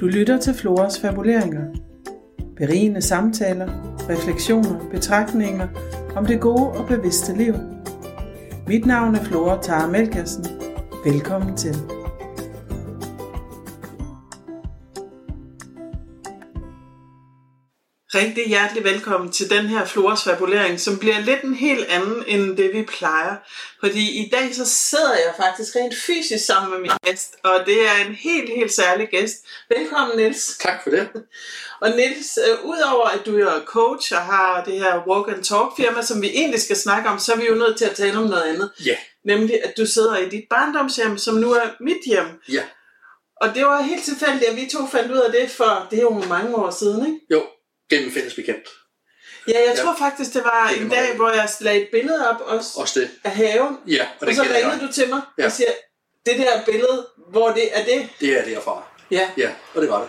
Du lytter til Floras fabuleringer. Berigende samtaler, refleksioner, betragtninger om det gode og bevidste liv. Mit navn er Flora Melchiorsen. Velkommen til. Rigtig hjertelig velkommen til den her Floras fabulering, som bliver lidt en helt anden end det vi plejer. Fordi i dag så sidder jeg faktisk rent fysisk sammen med min gæst, og det er en helt særlig gæst. Velkommen, Niels. Tak for det. Og Niels, udover at du er coach og har det her walk and talk firma, som vi egentlig skal snakke om, så er vi jo nødt til at tale om noget andet. Yeah. Nemlig at du sidder i dit barndomshjem, som nu er mit hjem. Ja. Yeah. Og det var helt tilfældigt, at vi to fandt ud af det, for det er jo mange år siden, ikke? Jo. Gennem fælles bekendt. Ja, jeg tror faktisk, det var en dag, hvor jeg lagde et billede op også det. Af haven. Ja, og så ringede du til mig og siger, det der billede, hvor det er det. Det er det herfra. Ja. Ja, og det var det.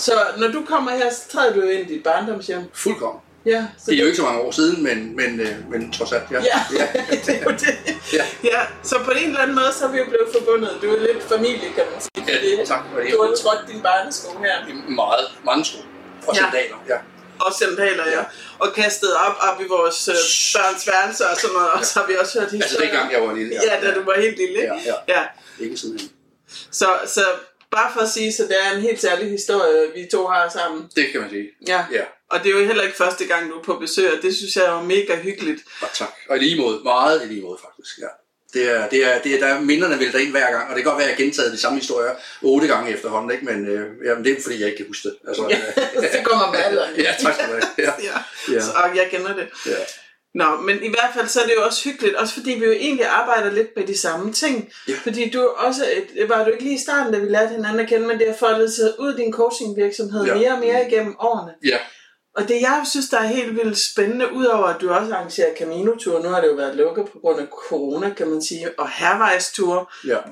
Så når du kommer her, så træder du ind i dit barndomshjem. Fuldkommen. Ja, det er jo ikke så mange år siden, men trods alt, ja. Det er det. Ja, så på en eller anden måde, så er vi jo blevet forbundet. Du er lidt familie, kan man sige. Ja, tak. Du har trådt din barnesko her. Meget, mange sko. Og sandaler, Og sandaler, Og kastet op i vores børns værelser og sådan noget, og så har vi også hørt historier. Altså dengang jeg var lille. Ja, da du var helt lille. Ja. Ikke sådan en. Så bare for at sige, så det er en helt særlig historie, vi to har sammen. Det kan man sige. Ja. Og det er jo heller ikke første gang, du er på besøg, og det synes jeg er mega hyggeligt. Og tak. Og i lige måde, meget i lige måde faktisk, Det er, der minderne vælter ind hver gang, og det kan godt være, at jeg gentaget de samme historier 8 gange efterhånden, ikke? Men det er fordi, jeg ikke kan huske det. Altså, det kommer med alderen. Ja, tak skal du have. Og jeg kender det. Ja. Nå, men i hvert fald så er det jo også hyggeligt, også fordi vi jo egentlig arbejder lidt med de samme ting. Ja. Fordi du også, var du ikke lige i starten, da vi lærte hinanden at kende, men det har foldet sig ud i din coachingvirksomhed mere og mere igennem årene. Ja. Og det jeg synes, der er helt vildt spændende, udover at du også arrangerer Camino-ture, nu har det jo været lukket på grund af corona, kan man sige, og Hærvejsture,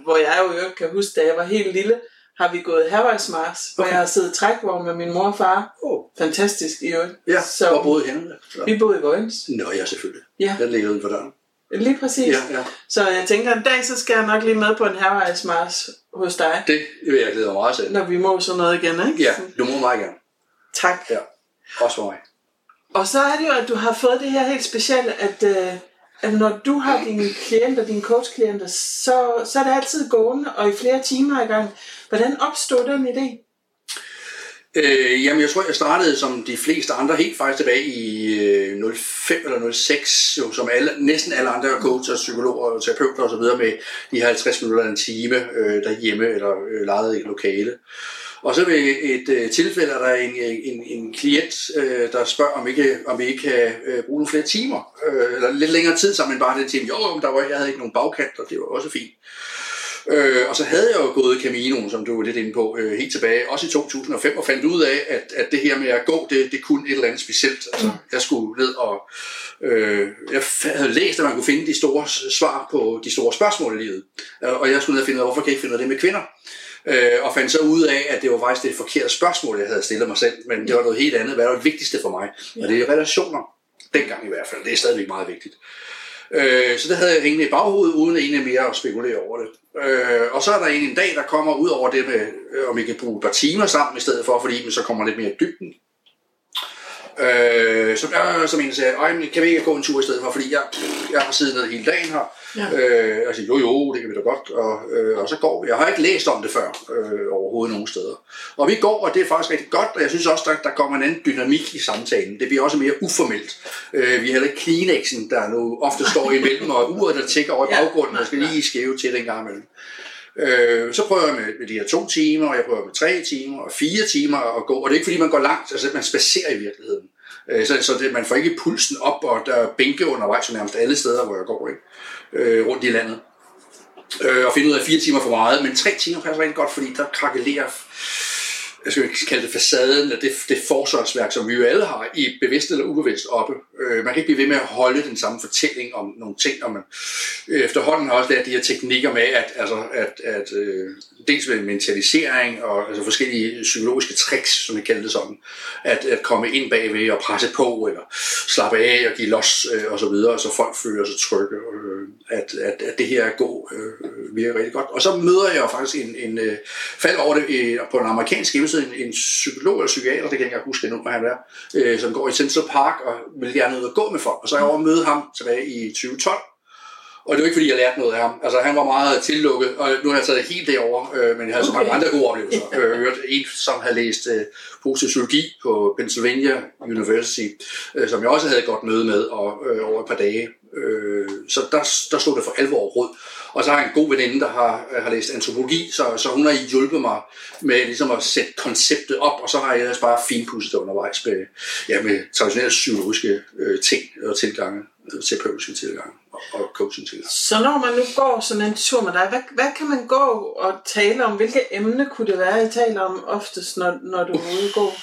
hvor jeg jo ikke kan huske, da jeg var helt lille, har vi gået Hærvejsmars, hvor jeg har siddet i trækvogn med min mor og far. Fantastisk i øvrigt. Ja, så, hvor boede I henne? Vi boede i Vojens. Nå ja, selvfølgelig. Ja. Jeg ligger uden for døren. Lige præcis. Ja. Så jeg tænker, en dag, så skal jeg nok lige med på en Hærvejsmars hos dig. Det vil jeg glæde mig meget til. Når vi må sådan noget igen, ikke? Ja, du må meget gerne. Tak. Ja. Også for mig. Og så er det jo, at du har fået det her helt specielt, at når du har dine klienter, dine coachklienter, så er det altid gående og i flere timer i gang. Hvordan opstod den idé? Jamen, jeg tror, jeg startede som de fleste andre helt faktisk tilbage i 05 eller 06, jo, som næsten alle andre coacher, psykologer og terapeuter og så videre med de 50 minutter eller en time derhjemme eller lejede i et lokale. Og så ved et tilfælde er der en klient, der spørger, om vi ikke kan bruge nogle flere timer, eller lidt længere tid sammen end bare den time. Jo, jeg havde ikke nogen bagkant, og det var også fint. Og så havde jeg jo gået Caminoen, som du var lidt inde på, helt tilbage, også i 2005, og fandt ud af, at det her med at gå, det kunne et eller andet specielt. Altså, jeg skulle ned og... jeg havde læst, at man kunne finde de store svar på de store spørgsmål i livet. Og jeg skulle ned og finde ud af, hvorfor kan jeg ikke finde ud af det med kvinder? Og fandt så ud af, at det var faktisk det forkerte spørgsmål, jeg havde stillet mig selv, men det var noget helt andet. Hvad var det vigtigste for mig? Og det er relationer, dengang i hvert fald. Det er stadigvæk meget vigtigt. Så det havde jeg hængende i baghovedet, uden egentlig mere at spekulere over det. Og så er der en dag, der kommer ud over det med, om vi kan bruge et par timer sammen i stedet for, fordi så kommer lidt mere dybden. Som en sagde, kan vi ikke gå en tur i stedet for, fordi jeg har siddet ned hele dagen her. Jeg siger, jo, det kan vi da godt. Og så går vi. Jeg har ikke læst om det før overhovedet nogen steder. Og vi går, og det er faktisk rigtig godt, og jeg synes også, der kommer en anden dynamik i samtalen. Det bliver også mere uformelt. Vi har heller ikke Kleenexen, der nu ofte står imellem, og uret, der tækker over i baggrunden, og skal lige skæve til den gang imellem. Så prøver jeg med de her 2 timer, og jeg prøver med 3 timer, og 4 timer at gå. Og det er ikke, fordi man går langt, altså man spacerer i virkeligheden. Så man får ikke pulsen op, og der er bænke undervejs, så nærmest alle steder, hvor jeg går, rundt i landet. Og finde ud af 4 timer for meget, men 3 timer passer rigtig godt, fordi der krakelerer, jeg skal ikke kalde det facaden, eller det forsvarsværk, som vi jo alle har, i bevidst eller ubevidst oppe. Man kan ikke blive ved med at holde den samme fortælling om nogle ting, og man efterhånden har også lært de her teknikker med, at dels ved mentalisering og altså forskellige psykologiske tricks, som jeg kalder det sådan, at komme ind bagved og presse på, eller slappe af og give los, og så videre, så folk føler sig trygge. at det her gå virker rigtig godt. Og så møder jeg faktisk en faldt over det på en amerikansk hjemmeside, en psykolog eller psykiater, det kan jeg ikke huske nu, hvad han er, som går i Central Park og vil gerne ud og gå med folk. Og så er jeg over at møde ham tilbage i 2012. Og det var ikke, fordi jeg lærte noget af ham. Altså, han var meget tillukket, og nu har jeg taget helt derovre, men jeg havde så mange andre gode oplevelser. En, som havde læst positiv psykologi på Pennsylvania University, som jeg også havde et godt møde med og, over et par dage. Så der stod det for alvor rød. Og så har jeg en god veninde, der har læst antropologi, så hun har hjulpet mig med ligesom at sætte konceptet op, og så har jeg ellers bare finpudset undervejs med traditionelle psykologiske ting og tilgange, terapeutiske tilgange. Og så når man nu går sådan en tur med dig, hvad kan man gå og tale om? Hvilke emne kunne det være, I taler om oftest, når du udgår?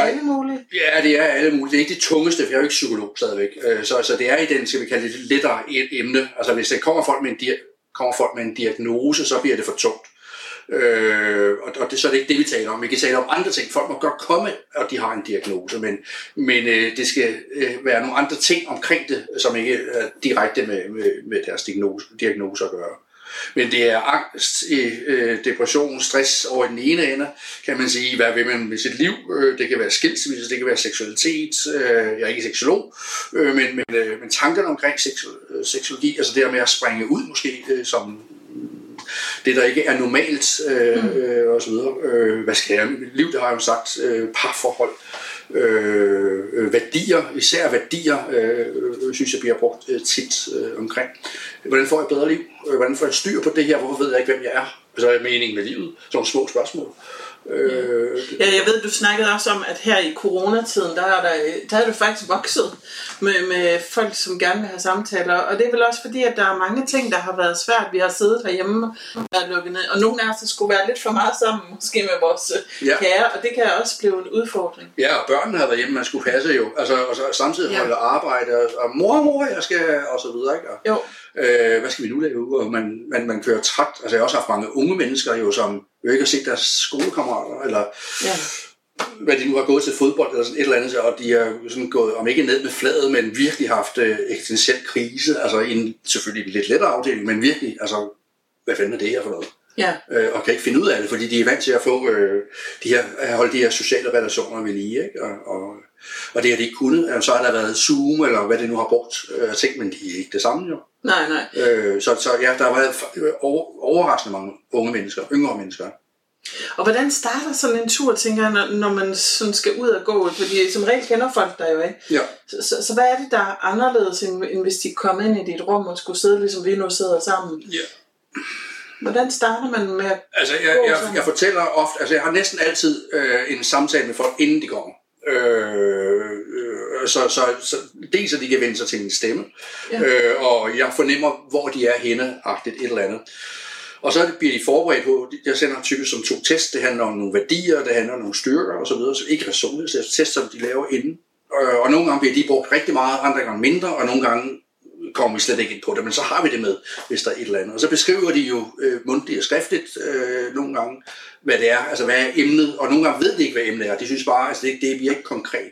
Alle mulige? Ja, det er alle mulige. Det er ikke det tungeste, for jeg er jo ikke psykolog stadigvæk. Så det er i den, skal vi kalde det, lettere emne. Altså hvis der kommer folk med en diagnose, så bliver det for tungt. Og det, så er det ikke det, vi taler om. Vi kan tale om andre ting. Folk må godt komme, og de har en diagnose, men det skal være nogle andre ting omkring det, som ikke er direkte med deres diagnose at gøre. Men det er angst, depression, stress over den ene ende, kan man sige. Hvad vil man med sit liv? Det kan være skilsmisse, det kan være seksualitet. Jeg er ikke seksolog, men tankerne omkring seksologi, altså det her med at springe ud måske som det, der ikke er normalt, og så videre. Hvad skal jeg? Mit liv, det har jeg jo sagt. Parforhold. Værdier, især værdier, synes jeg bliver brugt tit omkring. Hvordan får jeg bedre liv? Hvordan får jeg styr på det her? Hvorfor ved jeg ikke, hvem jeg er? Så er jeg meningen med livet. Sådan nogle små spørgsmål. Ja, jeg ved, du snakkede også om, at her i coronatiden, der er du faktisk vokset med folk, som gerne vil have samtaler. Og det er vel også fordi, at der er mange ting, der har været svært. Vi har siddet herhjemme og været lukket ned. Og nogle af os skulle være lidt for meget sammen, måske med vores kære. Og det kan også blive en udfordring. Ja, og børnene har været hjemme, man skulle passe jo. Altså, og så samtidig holde arbejde. Og mor, jeg skal, og så videre. Ikke? Og, jo. Hvad skal vi nu lave? Og man kører træt. Altså, jeg har også haft mange unge mennesker, jo, som jo ikke har set deres skolekammerater, eller hvad de nu har gået til fodbold, eller sådan et eller andet, og de har sådan gået, om ikke ned med fladet, men virkelig haft eksistentiel krise, altså en selvfølgelig lidt lettere afdeling, men virkelig, altså, hvad fanden er det her for noget? Ja. Og kan ikke finde ud af det, fordi de er vant til at få holde de her sociale relationer ved lige, ikke? Og det har de ikke kunnet. Så har der været Zoom, eller hvad det nu har brugt af ting, men de er ikke det samme jo. Nej. Så ja, der har været overraskende mange unge mennesker, yngre mennesker. Og hvordan starter sådan en tur, tænker jeg, når man sådan skal ud og gå? Fordi som regel kender folk der jo ikke. Ja. Så hvad er det, der er anderledes, end hvis de kom ind i dit rum og skulle sidde, ligesom vi nu sidder sammen? Ja. Hvordan starter man med at jeg fortæller ofte, altså jeg har næsten altid en samtale med folk, inden de går. Så dels at de kan vende sig til en stemme, og jeg fornemmer, hvor de er henne-agtigt et eller andet. Og så bliver de forberedt på, jeg sender typisk som 2 test, det handler om nogle værdier, det handler om nogle styrker osv., så ikke personlighedstest, som de laver inden. Og nogle gange bliver de brugt rigtig meget, andre gange mindre, og nogle gange kommer vi slet ikke ind på det, men så har vi det med, hvis der er et eller andet. Og så beskriver de jo mundtligt og skriftligt nogle gange, hvad det er, altså hvad er emnet, og nogle gange ved de ikke, hvad emnet er. De synes bare, altså det er ikke konkret.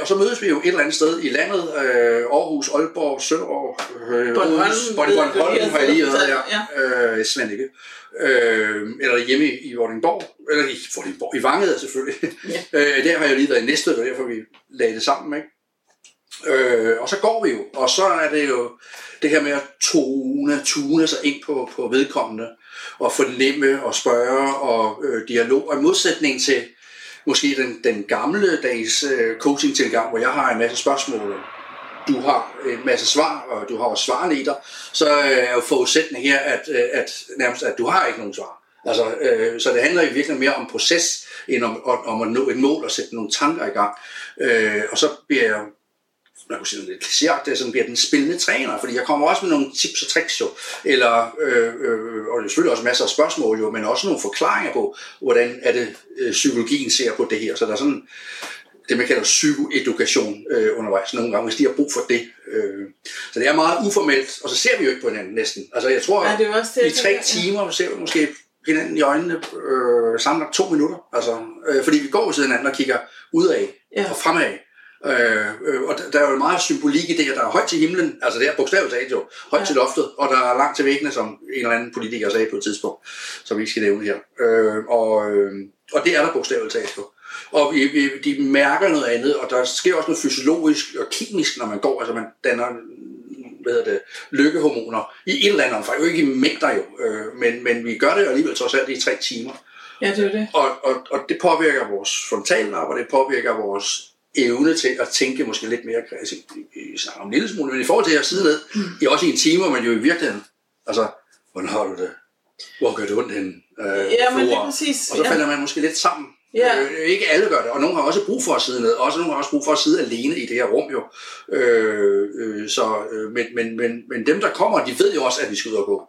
Og så mødes vi jo et eller andet sted i landet, Aarhus, Aalborg, Sønderås, Bornholm har jeg lige hørt her, Svendige, eller hjemme i Vordingborg, eller i Vordingborg, i Vangede selvfølgelig. Der har jeg lige været i Næstved, og derfor vi lagde det sammen, ikke? Og så går vi jo, og så er det jo det her med at tune sig ind på vedkommende og fornemme og spørge og dialog, og i modsætning til måske den gamle dags coaching-tilgang, hvor jeg har en masse spørgsmål, du har en masse svar, og du har også svarene i dig, så er jo forudsætningen her, at nærmest at du har ikke nogen svar. Altså, så det handler i virkeligheden mere om proces end om at nå et mål og sætte nogle tanker i gang. Og så bliver jeg sådan bliver den spillende træner, fordi jeg kommer også med nogle tips og tricks jo, eller, og det er selvfølgelig også masser af spørgsmål jo, men også nogle forklaringer på, hvordan er det psykologien ser på det her, så der er sådan det, man kalder psykoedukation undervejs nogle gange, hvis de har brug for det. Så det er meget uformelt, og så ser vi jo ikke på hinanden næsten, altså jeg tror, at i 3 timer ser vi måske hinanden i øjnene samlet 2 minutter, altså, fordi vi går ved siden af hinanden og kigger udad og fremad, Og der er jo meget symbolik i det her. Der er højt til himlen, altså det her bogstaveligt talt jo, højt til loftet, og der er langt til væggene, som en eller anden politiker sagde på et tidspunkt, som vi ikke skal nævne her. Og det er der bogstaveligt talt jo. Og de mærker noget andet, og der sker også noget fysiologisk og kemisk, når man går, altså man danner lykkehormoner i et eller andet omfang, jo ikke i mængder jo, men vi gør det alligevel trods alt i 3 timer. Ja, det er det. Og det påvirker vores frontallappe, og det påvirker vores evne til at tænke måske lidt mere kreativt om en lille smule, men i forhold til at sidde ned, også i en time, men jo i virkeligheden, altså, hvordan har du det? Hvor gør det ondt henne? Ja, men det er præcis. Og så falder man måske lidt sammen. Ja. Ikke alle gør det, og nogen har også brug for at sidde ned, og nogen har også brug for at sidde alene i det her rum jo. Men dem der kommer, de ved jo også, at vi skal ud og gå.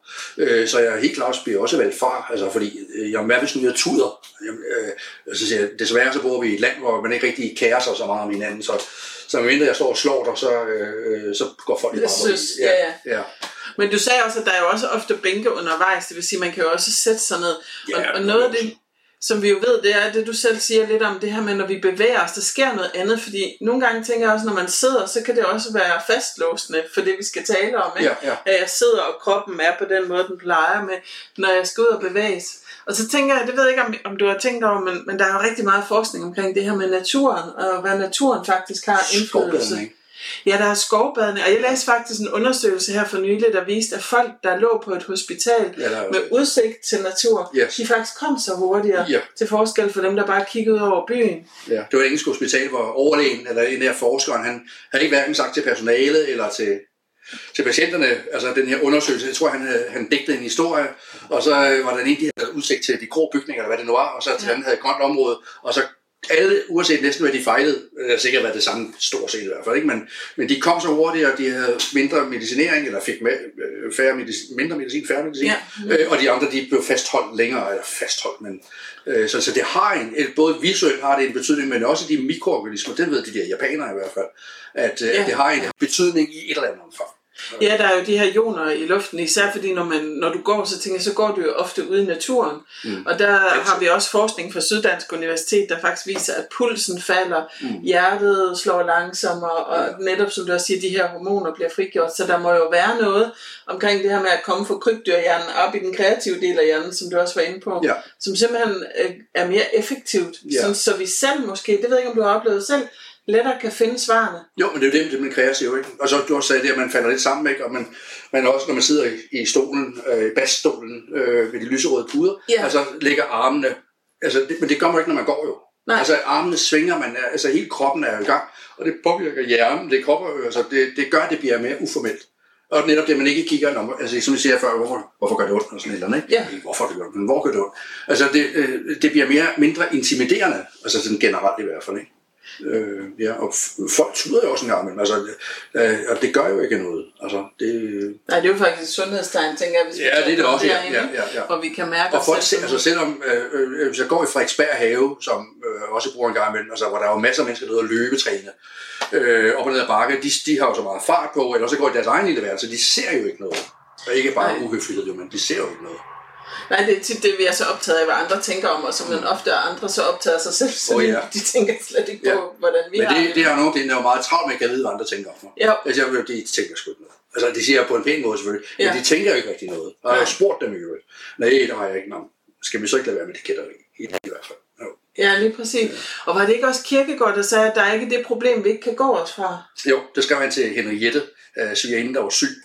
Så jeg helt klart bliver også valgt fra, altså fordi hvad hvis nu jeg tuder? Så siger jeg, desværre så bor vi i et land, hvor man ikke rigtig kærer sig så meget om hinanden, så medmindre jeg står og slår dig, så går folk lige bare rundt. Ja. Men du sagde også, at der er jo også ofte bænke undervejs, det vil sige, man kan jo også sætte sig ned, og noget af det, som vi jo ved, det er det, du selv siger lidt om det her med, når vi bevæger os, der sker noget andet, fordi nogle gange tænker jeg også, når man sidder, så kan det også være fastlåsende for det, vi skal tale om, ikke? Ja, ja. At jeg sidder, og kroppen er på den måde, den plejer med, når jeg skal ud og bevæges. Og så tænker jeg, det ved jeg ikke, om du har tænkt over, men der er jo rigtig meget forskning omkring det her med naturen, og hvad naturen faktisk har indflydelse. Ja, der er skovbadene, og jeg læste faktisk en undersøgelse her for nylig, der viste, at folk, der lå på et hospital med udsigt til natur, de faktisk kom så hurtigere, til forskel for dem, der bare kiggede ud over byen. Ja. Det var et engelsk hospital, hvor overlægen, eller en af forskeren, han havde ikke hverken sagt til personalet eller til patienterne, altså den her undersøgelse, jeg tror, han digtede en historie, og så var der en, de havde udsigt til de grå bygninger, eller hvad det nu var, og så til han havde et grønt område, og så alle, uanset næsten hvad de fejlede, har sikkert været det samme stort set i hvert fald, ikke? Men de kom så hurtigt, og de havde mindre medicinering, eller fik færre medicin, og de andre, de blev fastholdt længere, eller fastholdt, men så det har både visuelt har det en betydning, men også de mikroorganismer, det ved de der japanere i hvert fald, at det har en betydning i et eller andet omfang. Ja, der er jo de her ioner i luften, især fordi når du går, så går du jo ofte ude i naturen. Og der har vi også forskning fra Syddansk Universitet, der faktisk viser, at pulsen falder, hjertet slår langsommere, og netop som du også siger, de her hormoner bliver frigjort. Så der må jo være noget omkring det her med at komme fra krybdyrhjernen op i den kreative del af hjernen, som du også var inde på, som simpelthen er mere effektivt. Sådan, så vi selv måske, det ved jeg ikke, om du har oplevet selv, lettere kan finde svarene. Jo, men det er jo det, man kreativ, ikke? Og så du også sagde det, at man falder lidt sammen, ikke? Og man også, når man sidder i stolen, basstolen, med de lyserøde puder, og så ligger armene. Altså, men det kommer ikke, når man går jo. Nej. Altså, armene svinger, man er, altså hele kroppen er i gang, og det påvirker hjernen, det kropper, altså det gør, at det bliver mere uformelt. Og netop det, man ikke kigger, når, altså som jeg siger før, hvorfor gør det ondt, og sådan et eller andet, ikke? Hvorfor det gør det, men hvor gør det ondt? Altså, det bliver mindre intimiderende, altså sådan generelt i hvert fald, ikke? Og folk tuder jo også en gang imellem, altså, og det gør jo ikke noget, altså, nej, det er jo faktisk et sundhedstegn, tænker jeg, hvis vi det er det også, hvor vi kan mærke og folk selv, altså selvom hvis jeg går i Frederiksberg have, som også bruger en gang imellem, altså, hvor der er jo masser af mennesker, der er ude og løbetræne op og ned ad bakke, de har jo så meget fart på, eller så går i deres egen lille værelse, de ser jo ikke noget, og ikke bare uhøflighed, men de ser jo ikke noget. Nej, det er tit det, vi er så optaget af, hvad andre tænker om, og som man ofte er andre så optaget af sig selv, så de tænker slet ikke på, hvordan vi har det. Men det er jo nogen, der er meget travlt med at vide, hvad andre tænker om mig. Altså, de tænker sgu ikke noget. Altså, de siger på en pæn måde selvfølgelig, men de tænker jo ikke rigtig noget. Og jeg har spurgt dem jo. Nej, det har jeg ikke. Nå, skal vi så ikke lade være med det kætter i hvert fald? No. Ja, lige præcis. Ja. Og var det ikke også Kierkegaard, der sagde, at der er ikke det problem, vi ikke kan gå os fra? Jo, det skrev han til Henriette, svigerinde, der var syg.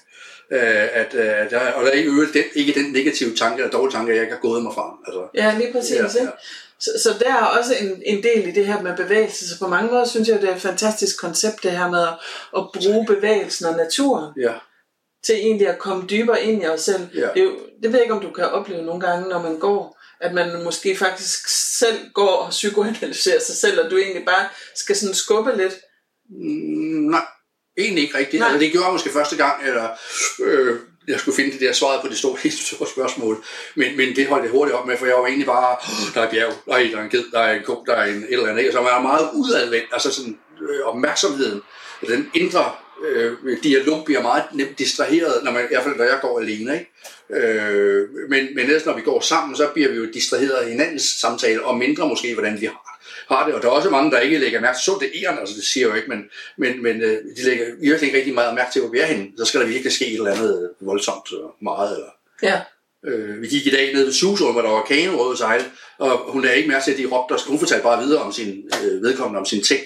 Der er ikke den negative tanke eller dårlige tanke, jeg ikke har gået mig fra. Altså. Ja, lige præcis. Ja. Så der er også en del i det her med bevægelse, så på mange måder synes jeg, det er et fantastisk koncept, det her med at bruge bevægelsen og naturen til egentlig at komme dybere ind i os selv. Ja. Det ved jeg ikke, om du kan opleve nogle gange, når man går, at man måske faktisk selv går og psykoanalyserer sig selv, og du egentlig bare skal sådan skubbe lidt. Nej. Egentlig ikke rigtigt. Altså, det gjorde jeg måske første gang, eller jeg skulle finde det der svaret på det store spørgsmål. Men det holdt jeg hurtigt op med, for jeg var egentlig bare, der er bjerg, der er en ged, der er en ko, der er en et eller andet. Så man er meget udadvendt, altså sådan opmærksomheden, den indre dialog bliver meget nemt distraheret, når man, i hvert fald når jeg går alene, ikke? Men ellers når vi går sammen, så bliver vi jo distraheret af hinandens samtale, og mindre måske, hvordan vi har har det, og der er også mange, der ikke lægger mærke til, så det er, altså det siger jeg jo ikke, men de lægger virkelig ikke rigtig meget mærke til, hvor vi er henne, så skal der virkelig ske et eller andet voldsomt og meget. Eller. Ja. Vi gik i dag ned ved Susum, hvor der var kanerøde sejl, og hun lagde ikke mærke til, at de råbte os. Hun fortalte bare videre om sin vedkommende, om sine ting,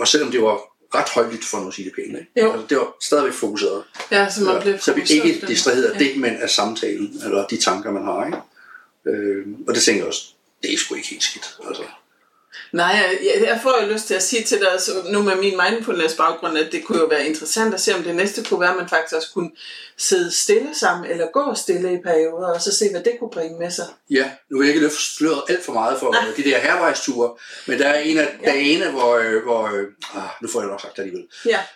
og selvom det var ret højlydt for at sige det pænt, ikke? Altså, det var stadigvæk fokuseret. Ja, så man blev så vi ikke distraheret af det, men af samtalen, eller de tanker, man har, ikke? Og det tænker jeg også, det er sgu ikke helt skidt, altså. Nej, jeg får jo lyst til at sige til dig, altså, nu med min mindfulness baggrund, at det kunne jo være interessant at se, om det næste kunne være, at man faktisk også kunne sidde stille sammen, eller gå stille i perioder, og så se, hvad det kunne bringe med sig. Ja, nu vil jeg ikke løfte sløret alt for meget for de der hærvejsture, men der er en af dagene, hvor nu får jeg nok sagt det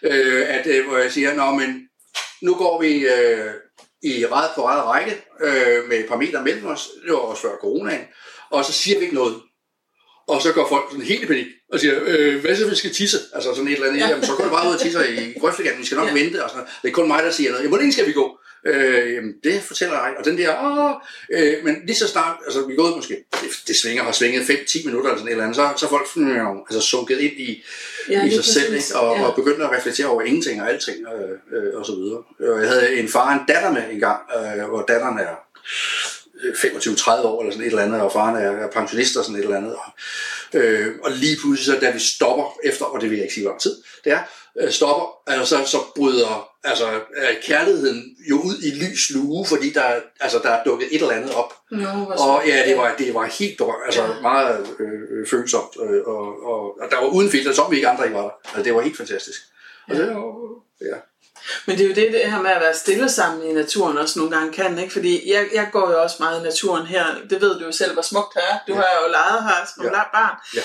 alligevel, hvor jeg siger, nå, men nu går vi i ræd på ræd række, med et par meter mellem os, det var også før coronaen, og så siger vi ikke noget. Og så går folk sådan helt i panik og siger, hvad så vi skal tisse? Altså sådan et eller andet, jamen, så går du bare ud og tisser i grøftekanten, vi skal nok vente. Og sådan det er kun mig, der siger noget. Hvor længe skal vi gå? Jamen, det fortæller jeg. Og den der, men lige så snart, altså vi går ud måske, det svinger, har svinget 5-10 minutter eller sådan et eller andet, så folk altså sunket ind i sig selv, ikke? Og begyndte at reflektere over ingenting og alting og så videre. Jeg havde en far og en datter med en gang, hvor datteren er 25-30 år eller sådan et eller andet, og faren er pensionist og sådan et eller andet. Og lige pludselig så, da vi stopper efter, og det vil jeg ikke sige, hvor lang tid det er, stopper, altså så bryder altså kærligheden jo ud i lys lue, fordi der er dukket et eller andet op. Og ja, det var helt meget følsomt, og der var uden filter, som vi ikke andre ikke var der. Altså, det var helt fantastisk. Og det Men det er jo det her med at være stille sammen i naturen også nogle gange kan, ikke? Fordi jeg går jo også meget i naturen her. Det ved du jo selv, hvor smukt her er. Du har jo leget her som barn. Ja.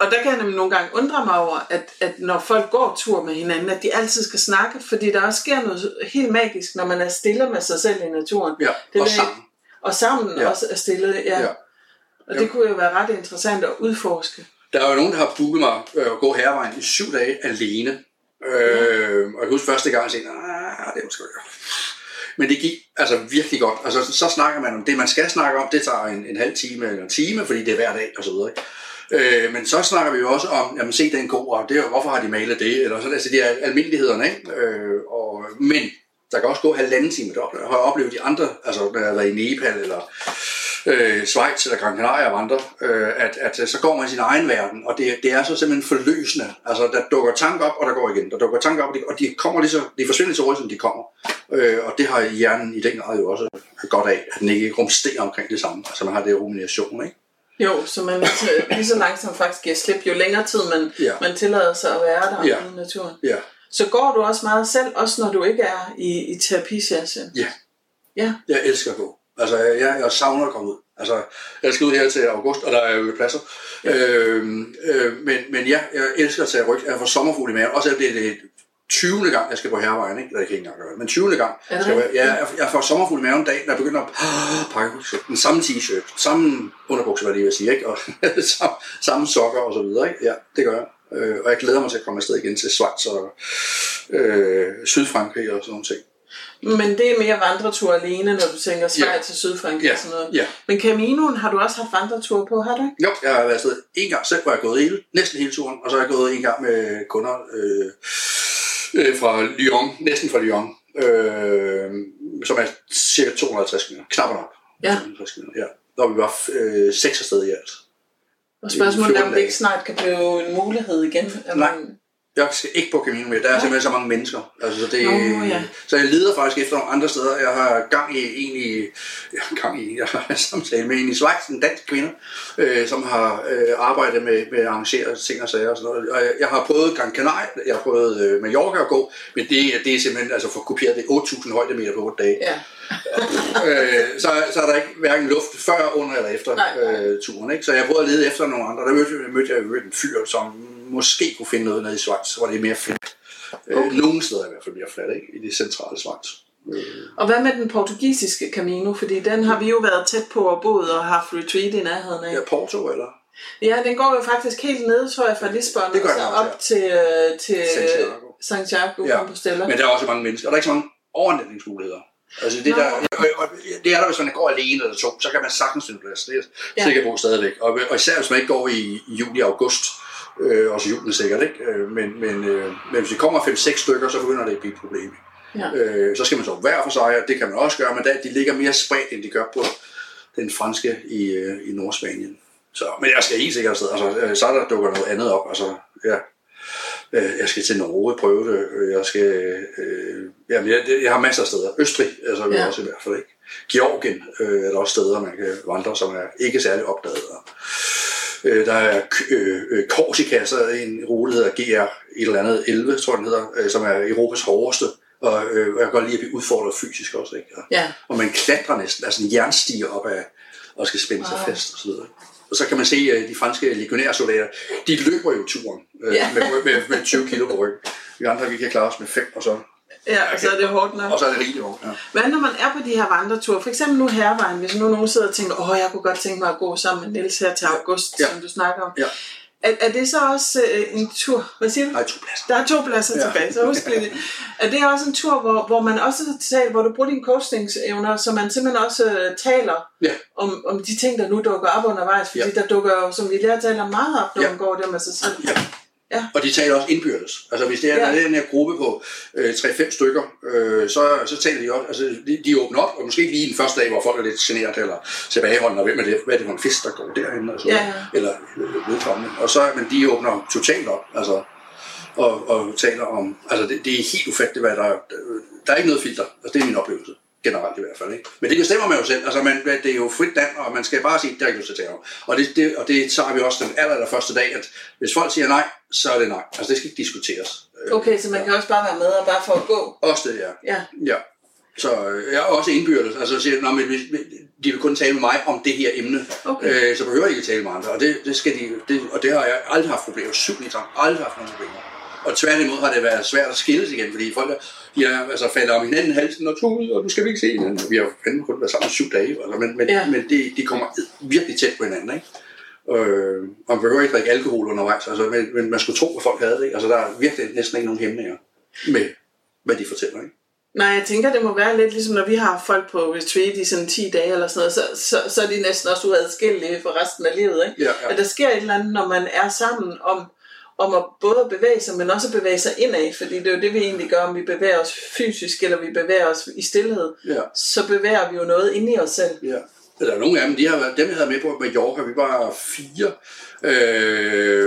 Og der kan jeg nemlig nogle gange undre mig over, at når folk går tur med hinanden, at de altid skal snakke, fordi der også sker noget helt magisk, når man er stille med sig selv i naturen. Ja, det og sammen. Og sammen også er stille, Og det kunne jo være ret interessant at udforske. Der er jo nogen, der har booket mig at gå Hærvejen i 7 dage alene. Og jeg husker første gang, jeg tænkte, det måske godt. Men det gik altså virkelig godt. Altså, så snakker man om det, man skal snakke om. Det tager en halv time eller en time, fordi det er hver dag og så videre. Men så snakker vi jo også om, jamen se den ko, og det, hvorfor har de malet det? Eller sådan, altså de her almindelighederne, ikke? Men der kan også gå halvanden time. Der har jeg oplevet de andre, altså når jeg har været i Nepal eller Schweiz eller Gran Canaria og andre, at så går man i sin egen verden, og det er så simpelthen forløsende. Altså, der dukker tanker op, og der går igen. Der dukker tanker op, og de kommer lige så, de forsvinder så hurtigt, som de kommer. Og det har hjernen i den grad jo også godt af, at den ikke rumsterer omkring det samme. Altså, man har det rumination, ikke? Jo, så man lige så langsomt faktisk giver slip. Jo længere tid man tillader sig at være der i naturen. Ja. Så går du også meget selv, også når du ikke er i terapisession? Ja. Jeg elsker at gå. Altså, jeg savner at komme ud. Altså, jeg skal ud her til august, og der er jo pladser. Men jeg elsker at tage ryg. Jeg får sommerfugl i maven. Også at det er 20. gang, jeg skal på Hærvejen, ikke? Eller det kan jeg ikke engang gøre det. Men 20. gang, jeg får sommerfugl i maven en dag, når jeg begynder at pakke den samme t-shirt, samme underbukser, hvad det vil sige, ikke? Og samme sokker og så videre, ikke? Ja, det gør jeg. Og jeg glæder mig til at komme afsted igen til Schweiz og Sydfranke og sådan nogle ting. Men det er mere vandretur alene, når du tænker Schweiz til Sydfranke og sådan noget. Ja. Men Caminoen har du også haft vandretur på, har du ikke? Jo, jeg har været afsted en gang selv, hvor jeg har gået næsten hele turen, og så har jeg gået en gang med kunder fra Lyon, næsten fra Lyon, som er cirka 250 km, knap nok. Ja. Der var vi bare 6 afsted i alt. Og spørgsmålet er, om det ikke snart kan blive en mulighed igen? Nej. Jeg skal ikke på Camino mere. Der er simpelthen så mange mennesker. Altså, så jeg leder faktisk efter nogle andre steder. Jeg har gang i, jeg har samtale med en i Schweiz, en dansk kvinde, som har arbejdet med at arrangere ting og sager og sådan noget. Og jeg har prøvet Gran Canaria, jeg har prøvet Mallorca at gå, men det er simpelthen, altså for kopieret det 8.000 højdemeter på 8 dage. Ja. Så er der ikke hverken luft før, under eller efter turen, ikke? Så jeg prøvede at lede efter nogle andre. Der mødte jeg en fyr, som måske kunne finde noget nede i Schweiz, hvor det er mere fladt. Nogle steder i hvert fald mere fladt, ikke? I det centrale Schweiz. Og hvad med den portugisiske Camino? Fordi den har vi jo været tæt på og boet og haft retreat i nærheden af. Ja, Porto eller? Ja, den går jo faktisk helt nede, tror jeg, fra Lissabon og så op til Santiago de Compostela. Men der er også mange mennesker, og der er ikke så mange overnatningsmuligheder. Altså det, der, det er der, hvis man går alene eller to, så kan man sagtens finde plads. Det er sikkert brugt stadigvæk. Og især hvis man ikke går i juli og august, også julen sikkert, ikke? Men hvis det kommer 5-6 stykker, så begynder det at blive et problem. Ja. Så skal man så hver for sig, og det kan man også gøre, men de ligger mere spredt, end de gør på den franske i Nordspanien. Så, men jeg skal helt sikkert afsted. Altså, så der dukker noget andet op. Altså, ja. Jeg skal til Norge prøve det. Jeg har masser af steder. Østrig altså vi også i hvert fald ikke. Georgien er der også steder man kan vandre, som er ikke særlig opdaget. Der er Korsika, så er en rute der hedder GR et eller andet 11 tror jeg den hedder, som er Europas hårdeste. Og jeg kan godt lide at blive udfordret fysisk også, ikke? Og man klatrer næsten, altså en jernstiger op af og skal spænde sig fast og så videre. Og så kan man se, at de franske legionærsoldater, de løber jo turen med 20 kilo på ryggen. Vi andre, vi kan klare os med 5 og så. Ja, og så er det hårdt nok. Og så er det rigtig hårdt, ja. Hvad når man er på de her vandreture? For eksempel nu Hærvejen, hvis nu nogen sidder og tænker, jeg kunne godt tænke mig at gå sammen med Niels her til august, som du snakker om. Ja. Er det så også en tur? Hvad siger du? Nej, 2 pladser. Der er 2 pladser tilbage, så husk det. Er det også en tur, hvor man også taler, hvor du bruger dine coastingsevner, så man simpelthen også taler om de ting, der nu dukker op undervejs? Fordi der dukker, som vi lærer, taler meget op, når man går der med sig selv. Ja. Og de taler også indbyrdes. Altså hvis det er den her gruppe på 3-5 stykker, så taler de også. Altså de åbner op, og måske ikke lige den første dag, hvor folk er lidt generet eller tilbageholdende, og hvem er det, hvad er det for en fisk, der går derinde, og så, eller vedkommende. Og så, men de åbner totalt op, altså, og taler om, altså det er helt ufatteligt, hvad der er ikke noget filter, altså det er min oplevelse. Generelt i hvert fald, ikke? Men det bestemmer man jo selv. Altså, det er jo frit land, og man skal bare sige, der kan du sætte om. Og det tager vi også den allerførste dag, at hvis folk siger nej, så er det nej. Altså, det skal ikke diskuteres. Okay, så man kan også bare være med og bare for at gå? Også det, ja. Så jeg er også indbyrdes. Altså, siger, nå, men de vil kun tale med mig om det her emne. Okay. Så behøver ikke tale med andre. Og det har jeg aldrig haft problemer. 7 liter. Aldrig haft nogen problemer. Og tværtimod har det været svært at skilles igen, fordi folk altså, falder om hinanden halsen og tog ud, og nu skal vi ikke se hinanden. Vi har fandme kun været sammen 7 dage, altså, men de kommer virkelig tæt på hinanden, ikke? Og man behøver ikke drikke alkohol undervejs, altså, men man skulle tro, at folk havde det. Altså, der er virkelig næsten ikke nogen hæmninger med, hvad de fortæller, ikke? Nej, jeg tænker, det må være lidt ligesom, når vi har folk på retreat i sådan 10 dage eller sådan noget, så er de næsten også uadskillelige for resten af livet, ikke? Ja. At der sker et eller andet, når man er sammen om at både bevæge sig, men også bevæge sig indad, fordi det er jo det, vi egentlig gør, om vi bevæger os fysisk, eller vi bevæger os i stillhed, så bevæger vi jo noget inde i os selv. Ja. Der er nogle af dem, dem jeg havde med på Mallorca, vi var 4,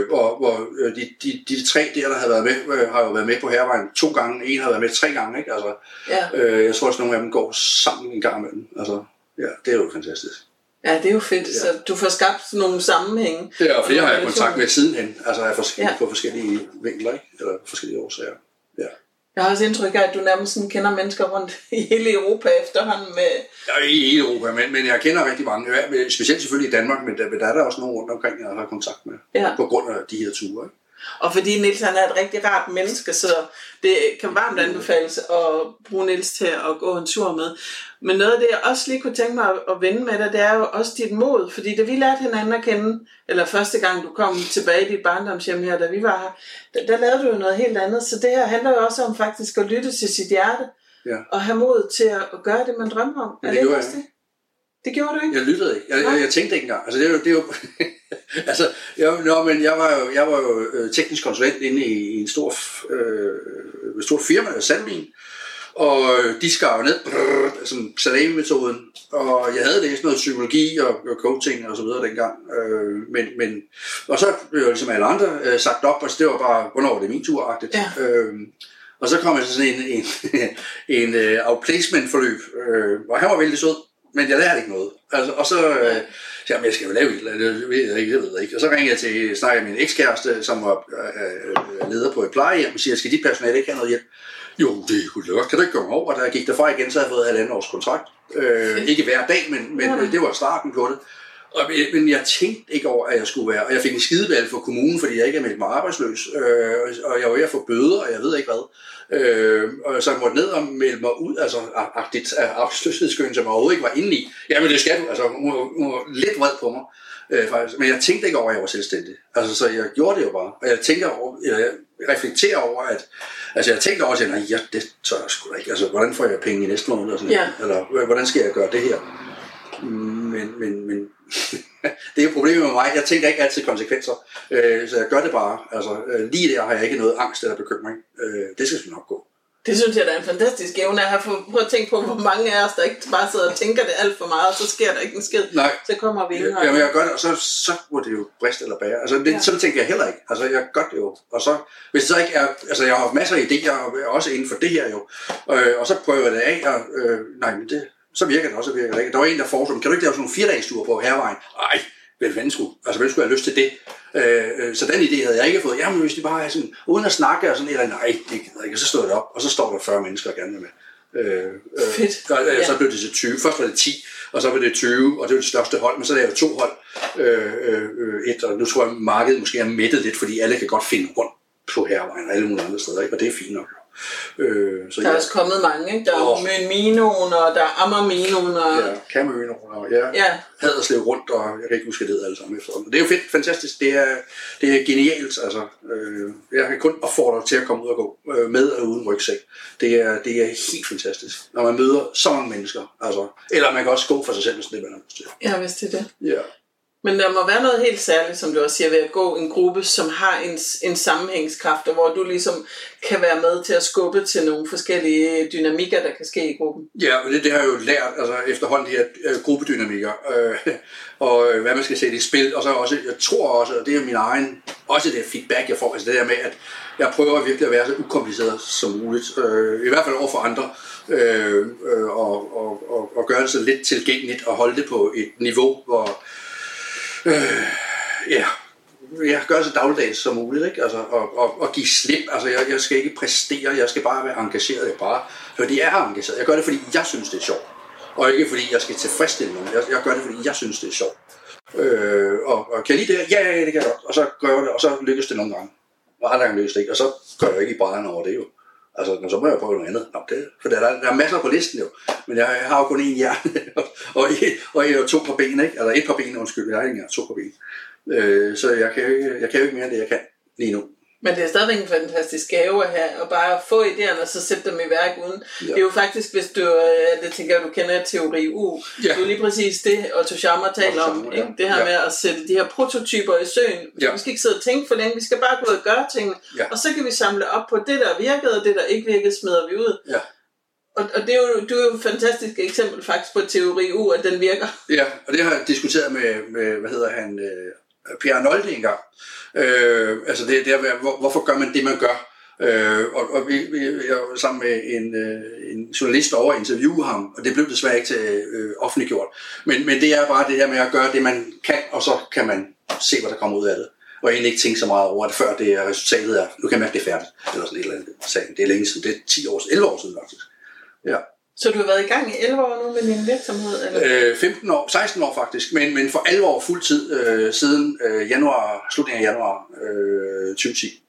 hvor de 3 der havde været med, har jo været med på Hærvejen 2 gange, en har været med 3 gange, ikke? Altså, jeg tror også, nogle af dem går sammen en gang imellem. Altså, ja, det er jo fantastisk. Ja, det er jo fedt, så du får skabt nogle sammenhænge. Ja, og flere har jeg kontakt med sidenhen, altså er på forskellige vinkler, ikke? Eller forskellige årsager. Ja. Jeg har også indtryk af, at du nærmest kender mennesker rundt i hele Europa efterhånden. Ja, i hele Europa, men jeg kender rigtig mange, specielt selvfølgelig i Danmark, men der er der også nogle rundt omkring, jeg har kontakt med, på grund af de her ture, ikke? Og fordi Niels han er et rigtig rart menneske, så det kan varmt anbefales at bruge Niels til at gå en tur med. Men noget af det, jeg også lige kunne tænke mig at vende med dig, det er jo også dit mod. Fordi da vi lærte hinanden at kende, eller første gang du kom tilbage i dit barndomshjem her, da vi var her, der lavede du jo noget helt andet. Så det her handler jo også om faktisk at lytte til sit hjerte, og have mod til at gøre det, man drømmer om. Er det ikke også det? Det gjorde du ikke? Jeg lyttede ikke. Jeg tænkte ikke engang. Altså, det er jo altså, jeg var jo teknisk konsulent inde i en stor firma, Sandvin, og de skar jo ned, sådan salami-metoden, og jeg havde læst sådan noget psykologi og coaching og så videre dengang, og så blev jeg ligesom alle andre sagt op, og det var bare, hvornår var det min tur-agtigt. Ja. Og så kom jeg til sådan en outplacement-forløb, hvor han var vældig sød, men jeg lærte ikke noget. Altså, og så jamen, jeg skal jo lave et eller andet, jeg ved ikke. Og så ringede jeg til, snakkede med min ekskæreste, som var leder på et plejehjem, og siger, skal dit personale ikke have noget hjælp? Jo, det kunne du godt. Kan du ikke komme over? Og da jeg gik derfra igen, så havde jeg fået 1,5 års kontrakt. Ikke hver dag, men det var starten på det. Men jeg tænkte ikke over, at jeg skulle være, og jeg fik en skidevalg for kommunen, fordi jeg ikke er meldt mig arbejdsløs, og jeg var ved at få bøder, og jeg ved ikke hvad. og så jeg måtte ned og melde mig ud, altså det arbejdsløshedskøen, som jeg overhovedet ikke var inde i. Jamen det skal du, altså hun var lidt vred på mig, faktisk. Men jeg tænkte ikke over, at jeg var selvstændig, altså så jeg gjorde det jo bare, og jeg tænker over, jeg reflekterer over, at altså jeg tænkte over, at nej, det tør jeg sgu da ikke, altså hvordan får jeg penge i næste måned, og sådan eller hvordan skal jeg gøre det her, men det er jo problemet med mig. Jeg tænker ikke altid konsekvenser, så jeg gør det bare. Altså, lige der har jeg ikke noget angst eller bekymring. Det skal sgu nok gå. Det synes jeg, der er en fantastisk evne. Jeg har prøvet at tænke på, hvor mange af os, der ikke bare sidder og tænker det alt for meget, og så sker der ikke en skid. Nej. Så kommer vi ind her. Jamen, jeg gør det, og så må det jo briste eller bære. Altså, det, sådan tænker jeg heller ikke. Altså, jeg gør det jo. Og så, hvis det så ikke er... Altså, jeg har haft masser af idéer, også inden for det her jo. Og så prøver jeg det af, og nej, men det... Så virker det også, så virker det ikke. Der var en, der foreslog, kan du ikke lave sådan nogle 4-dagesture på Hærvejen? Ej, hvem skulle jeg have lyst til det? Så den idé havde jeg ikke fået. Jamen, hvis de bare er sådan, uden at snakke og sådan, eller nej, det gider ikke. Og så stod det op, og så står der 40 mennesker gerne med. Fedt. Og så blev det til 20. Først var det 10, og så var det 20, og det var det største hold, men så lavede jeg 2 hold. Et, og nu tror jeg, markedet måske er mættet lidt, fordi alle kan godt finde rundt på Hærvejen og alle mulige andre steder, ikke? Og det er fint nok. Så der er også kommet mange, ikke? Der er Møn-Minoen, og der er Ammerminoen og... Ja, Kammerminoen, og Haderslev rundt, og jeg kan ikke huske, at det alle sammen efterhånden. Og det er jo fedt, fantastisk, det er genialt, altså. Jeg kan kun opfordre til at komme ud og gå med og uden rygsæk. Det er helt fantastisk, når man møder så mange mennesker, altså. Eller man kan også gå for sig selv, hvis det er man har. Ja, hvis det er det. Ja. Men der må være noget helt særligt, som du også siger, ved at gå en gruppe, som har en sammenhængskraft, og hvor du ligesom kan være med til at skubbe til nogle forskellige dynamikker, der kan ske i gruppen. Ja, og det har jeg jo lært, altså efterhånden de her gruppedynamikker, og hvad man skal sætte i spil, og så også, jeg tror også, og det er min egen, også det feedback, jeg får, altså det der med, at jeg prøver virkelig at være så ukompliceret som muligt, i hvert fald over for andre, og gøre det så lidt tilgængeligt, og holde det på et niveau, hvor jeg gør det så dagligdags som muligt, ikke? Altså, og give slip. Altså, jeg skal ikke præstere, jeg skal bare være engageret. Fordi jeg er engageret. Jeg gør det, fordi jeg synes, det er sjovt. Og ikke fordi jeg skal tilfredsstille nogen. Jeg gør det, fordi jeg synes, det er sjovt. Og kan jeg lide det her? Ja, det kan jeg godt. Og så gør jeg det, og så lykkes det nogle gange. Og andre gange lykkes det ikke. Og så gør jeg ikke i brædderne over det jo. Altså, så må jeg prøve noget andet. Nå, det, for der er masser på listen jo. Men jeg har jo kun én hjerne, og 2 på ben, ikke? Eller 1 på ben, undskyld. Jeg har ikke 2 på ben. Så jeg kan jo ikke mere, end det, jeg kan lige nu. Men det er stadigvæk en fantastisk gave at have, og bare få idéerne, og så sætte dem i værk uden. Ja. Det er jo faktisk, hvis du, det tænker jeg, du kender Teori U, det er jo lige præcis det, Otto Scharmer taler om, ikke? Det her med at sætte de her prototyper i søen. Vi skal ikke sidde og tænke for længe, vi skal bare gå ud og gøre tingene, og så kan vi samle op på det, der virkede, og det, der ikke virkede, smider vi ud. Ja. Og det er jo, du er jo et fantastisk eksempel faktisk på Teori U, at den virker. Ja, og det har jeg diskuteret med hvad hedder han... Pierre Arnoldi engang. Altså det der, hvorfor gør man det, man gør? Og jeg var sammen med en journalist over at interviewe ham, og det blev desværre ikke til offentliggjort. Men det er bare det der med at gøre det, man kan, og så kan man se, hvad der kommer ud af det. Og egentlig ikke tænke så meget over det, før det er resultatet er, nu kan man mærke, det er færdigt. Eller sådan et eller andet sagen. Det er længe siden. Det er 11 år siden faktisk. Ja. Så du har været i gang i 11 år nu med din virksomhed? Eller? 15 år, 16 år faktisk, men for 11 år fuldtid siden slutningen af januar 2010.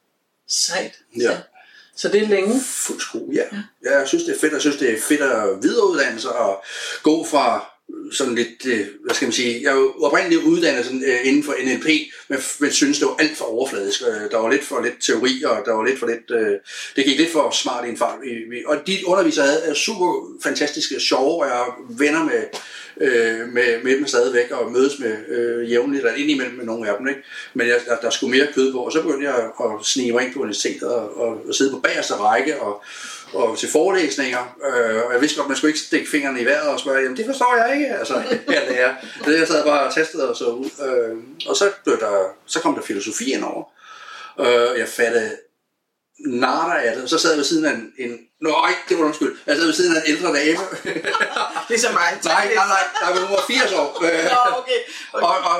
Sejt. Ja. Så det er længe? Fuld skrue, ja. Jeg synes, det er fedt. Jeg synes, det er fedt at videreuddanne sig og gå fra sådan lidt, hvad skal man sige, jeg er jo oprindeligt uddannet sådan, inden for NLP, men synes, det var alt for overfladisk. Der var lidt for lidt teori, og der var lidt for lidt, det gik lidt for smart i en fart. Og de undervisere havde super fantastiske, sjove, og jeg venner med dem stadigvæk, og mødes med jævnligt, eller indimellem med nogle af dem, ikke? Men der skulle mere kød på, og så begyndte jeg at snige mig ind på universitetet, og sidde på bagerste række, og til forelæsninger, og jeg vidste godt, man skulle ikke stikke fingrene i vejret og spørge, jamen det forstår jeg ikke, altså, jeg sad bare og testede og så ud, og så kom der filosofi ind over, og jeg fattede narter af det, og så sad jeg ved siden af jeg sad ved siden af en ældre dame, ligesom mig, nej, men hun var 80 år, okay.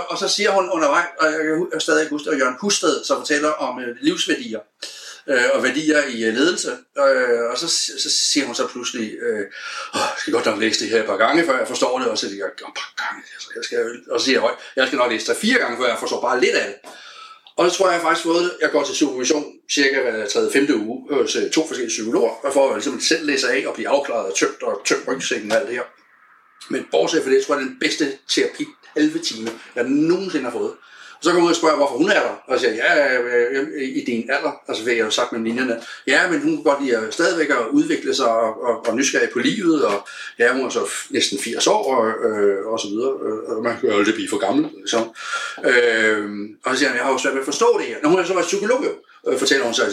Og så siger hun undervejs, og jeg kan stadig huske, og Jørgen Husted, så fortæller om livsværdier, og værdier i ledelse, og så siger hun så pludselig, jeg skal godt nok læse det her et par gange, før jeg forstår det, og så siger jeg, et par gange, og så siger jeg højt, jeg skal nok læse det 4 gange, før jeg forstår bare lidt af det, og så tror jeg faktisk, at jeg går til supervision cirka hver 3.-5. uge hos to forskellige psykologer, for at man simpelthen selv læser af og blive afklaret og tømt og tømt rygsækken og alt det her. Men bortset fra det, tror jeg, den bedste terapi 11 timer, jeg nogensinde har fået. Og så kommer jeg ud og spørger, hvorfor hun er der. Og siger, ja, i din alder, altså hvad jeg har sagt mellem linjerne. Ja, men hun kan godt lide at stadigvæk at udvikle sig og nysgerrig på livet. Og ja, hun er så næsten 80 år og så videre. Og man kan jo aldrig blive for gammel. Ligesom. Og så siger han, jeg har jo svært ved at forstå det her. Når hun er så været psykolog, fortæller hun sig,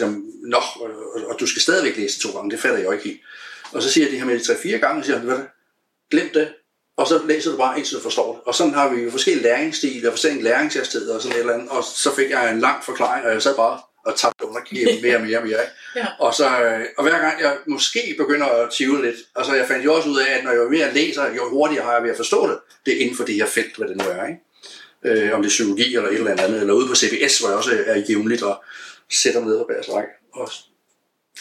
og du skal stadigvæk læse 2 gange, det fatter jeg jo ikke helt. Og så siger jeg det her med 3-4 gange, og siger han, glem det. Og så læser du bare, indtil du forstår det. Og sådan har vi jo forskellige læringsstiler, forskellige læringshastigheder og sådan et eller andet. Og så fik jeg en lang forklaring, og jeg sad bare og tabte underkæben mere. Ja. Og hver gang jeg måske begynder at tvivle lidt, og så jeg fandt jo også ud af, at når jeg mere læser, jo hurtigere har jeg ved at forstå det. Det er inden for det her felt, hvad det nu er, ikke? Om det er psykologi eller et eller andet, eller ude på CBS, hvor jeg også er jævnligt og sætter mig ned og bærer stræk. Og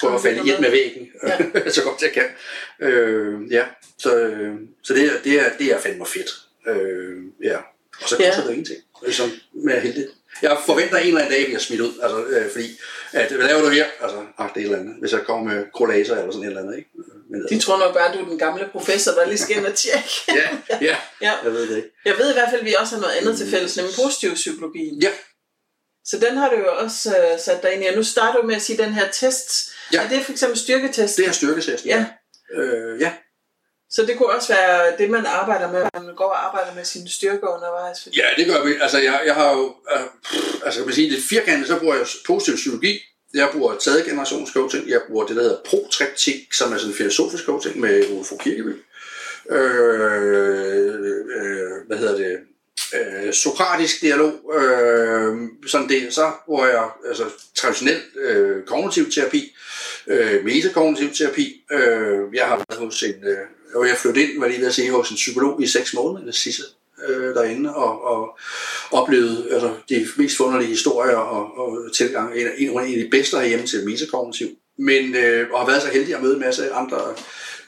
prøver at falde ind med væggen, ja. Så godt jeg kan. Så det er fandme fedt. Ja. Og så koster det ingenting. Ligesom med at hente. Jeg forventer en eller anden dag, at vi er smidt ud. Altså, fordi, hvad laver du her? Altså, det eller andet. Hvis jeg kommer med krolaser eller sådan et eller andet, ikke? Men, de tror nok bare, du er den gamle professor, der lige skal ind og tjekke. Ja, jeg ved det ikke. Jeg ved i hvert fald, at vi også har noget andet til fælles, nemlig positiv psykologi. Ja. Så den har du jo også sat dig ind i. Og nu starter du med at sige den her test. Ja. Er det for eksempel styrketesten? Det er styrketesten, ja. Så det kunne også være det, man arbejder med, når man går og arbejder med sine styrker undervejs? Fordi... Ja, det gør vi. Altså, jeg har jo... kan man sige, lidt firkantet, så bruger jeg positiv psykologi. Jeg bruger 3. generations coaching. Jeg bruger det, der hedder protreptik, som er sådan en filosofisk coaching med Ole Fogh Kirkeby. Hvad hedder det... sokratisk dialog, sådan det, så bruger jeg altså traditionel kognitiv terapi, metakognitiv terapi. Jeg har været hos jeg flyttede ind, var lige ved at sige, hos en psykolog i 6 måneder, det sidste derinde, og oplevede altså de mest forunderlige historier og tilgang. En af de bedste herhjemme til metakognitiv, men og har været så heldig at møde en masse andre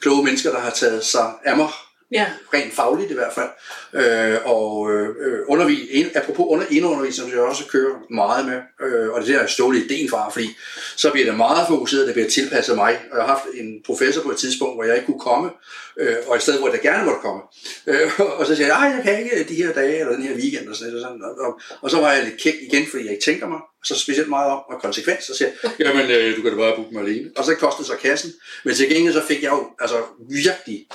kloge mennesker, der har taget sig af mig. Ja. Rent fagligt i hvert fald. Apropos indeundervisning, som jeg også kører meget med, og det er der stålige ideen fra, fordi så bliver det meget fokuseret, det bliver tilpasset mig. Og jeg har haft en professor på et tidspunkt, hvor jeg ikke kunne komme, og i stedet, hvor jeg gerne måtte komme. Og så siger jeg, nej, jeg kan ikke de her dage, eller den her weekend, og sådan noget. Og så var jeg lidt kæk igen, fordi jeg ikke tænker mig så specielt meget om, og konsekvens, så siger jeg, jamen, du kan da bare booke mig alene. Og så kostede så kassen, men til gengæld så fik jeg jo altså virkelig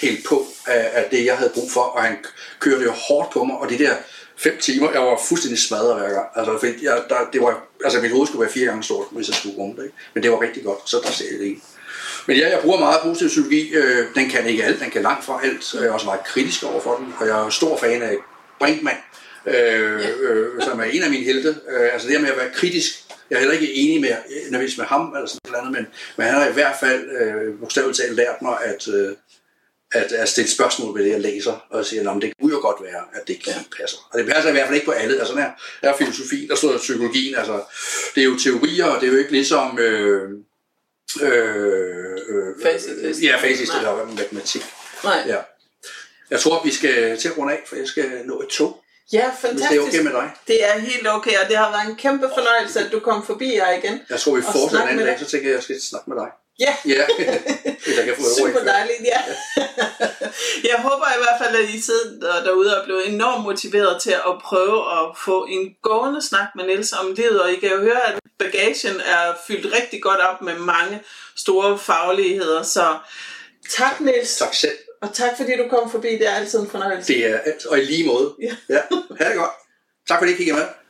helt på af det, jeg havde brug for, og han kørte jo hårdt på mig, og de der 5 timer, jeg var fuldstændig smadret hver gang. Altså, mit hoved skulle være 4 gange stort, hvis jeg skulle rumme det, ikke? Men det var rigtig godt, så der ser jeg det ikke. Men ja, jeg bruger meget positiv psykologi, den kan ikke alt, den kan langt fra alt, jeg er også meget kritisk overfor den, og jeg er stor fan af Brinkmann, som er en af mine helte, altså det her med at være kritisk. Jeg er heller ikke enig med ham, eller sådan noget andet, men han har i hvert fald bogstaveligt talt lært mig, at stille spørgsmål ved det, jeg læser, og siger, at det kunne jo godt være, at det ikke passer. Og det passer i hvert fald ikke på alle. Altså, der er filosofi, der står psykologien. Altså, det er jo teorier, og det er jo ikke ligesom... facit. Ja, facit, det er matematik. Nej. Ja. Jeg tror, vi skal til at runde af, for jeg skal nå et tog. Ja, fantastisk. Hvis det er okay med dig. Det er helt okay, og det har været en kæmpe fornøjelse, at du kom forbi her igen. Jeg tror, vi fortsætter en anden dag, så tænker jeg, at jeg skal snakke med dig. Ja, yeah. Super dejligt, ja. Jeg håber i hvert fald, at I sidder derude og blev enormt motiveret til at prøve at få en gående snak med Niels om livet, og I kan jo høre, at bagagen er fyldt rigtig godt op med mange store fagligheder, så tak Niels. Tak selv. Og tak fordi du kom forbi, det er altid en fornøjelse. Det er alt, og i lige måde. Ja. Ha' det godt. Tak fordi I kiggede med.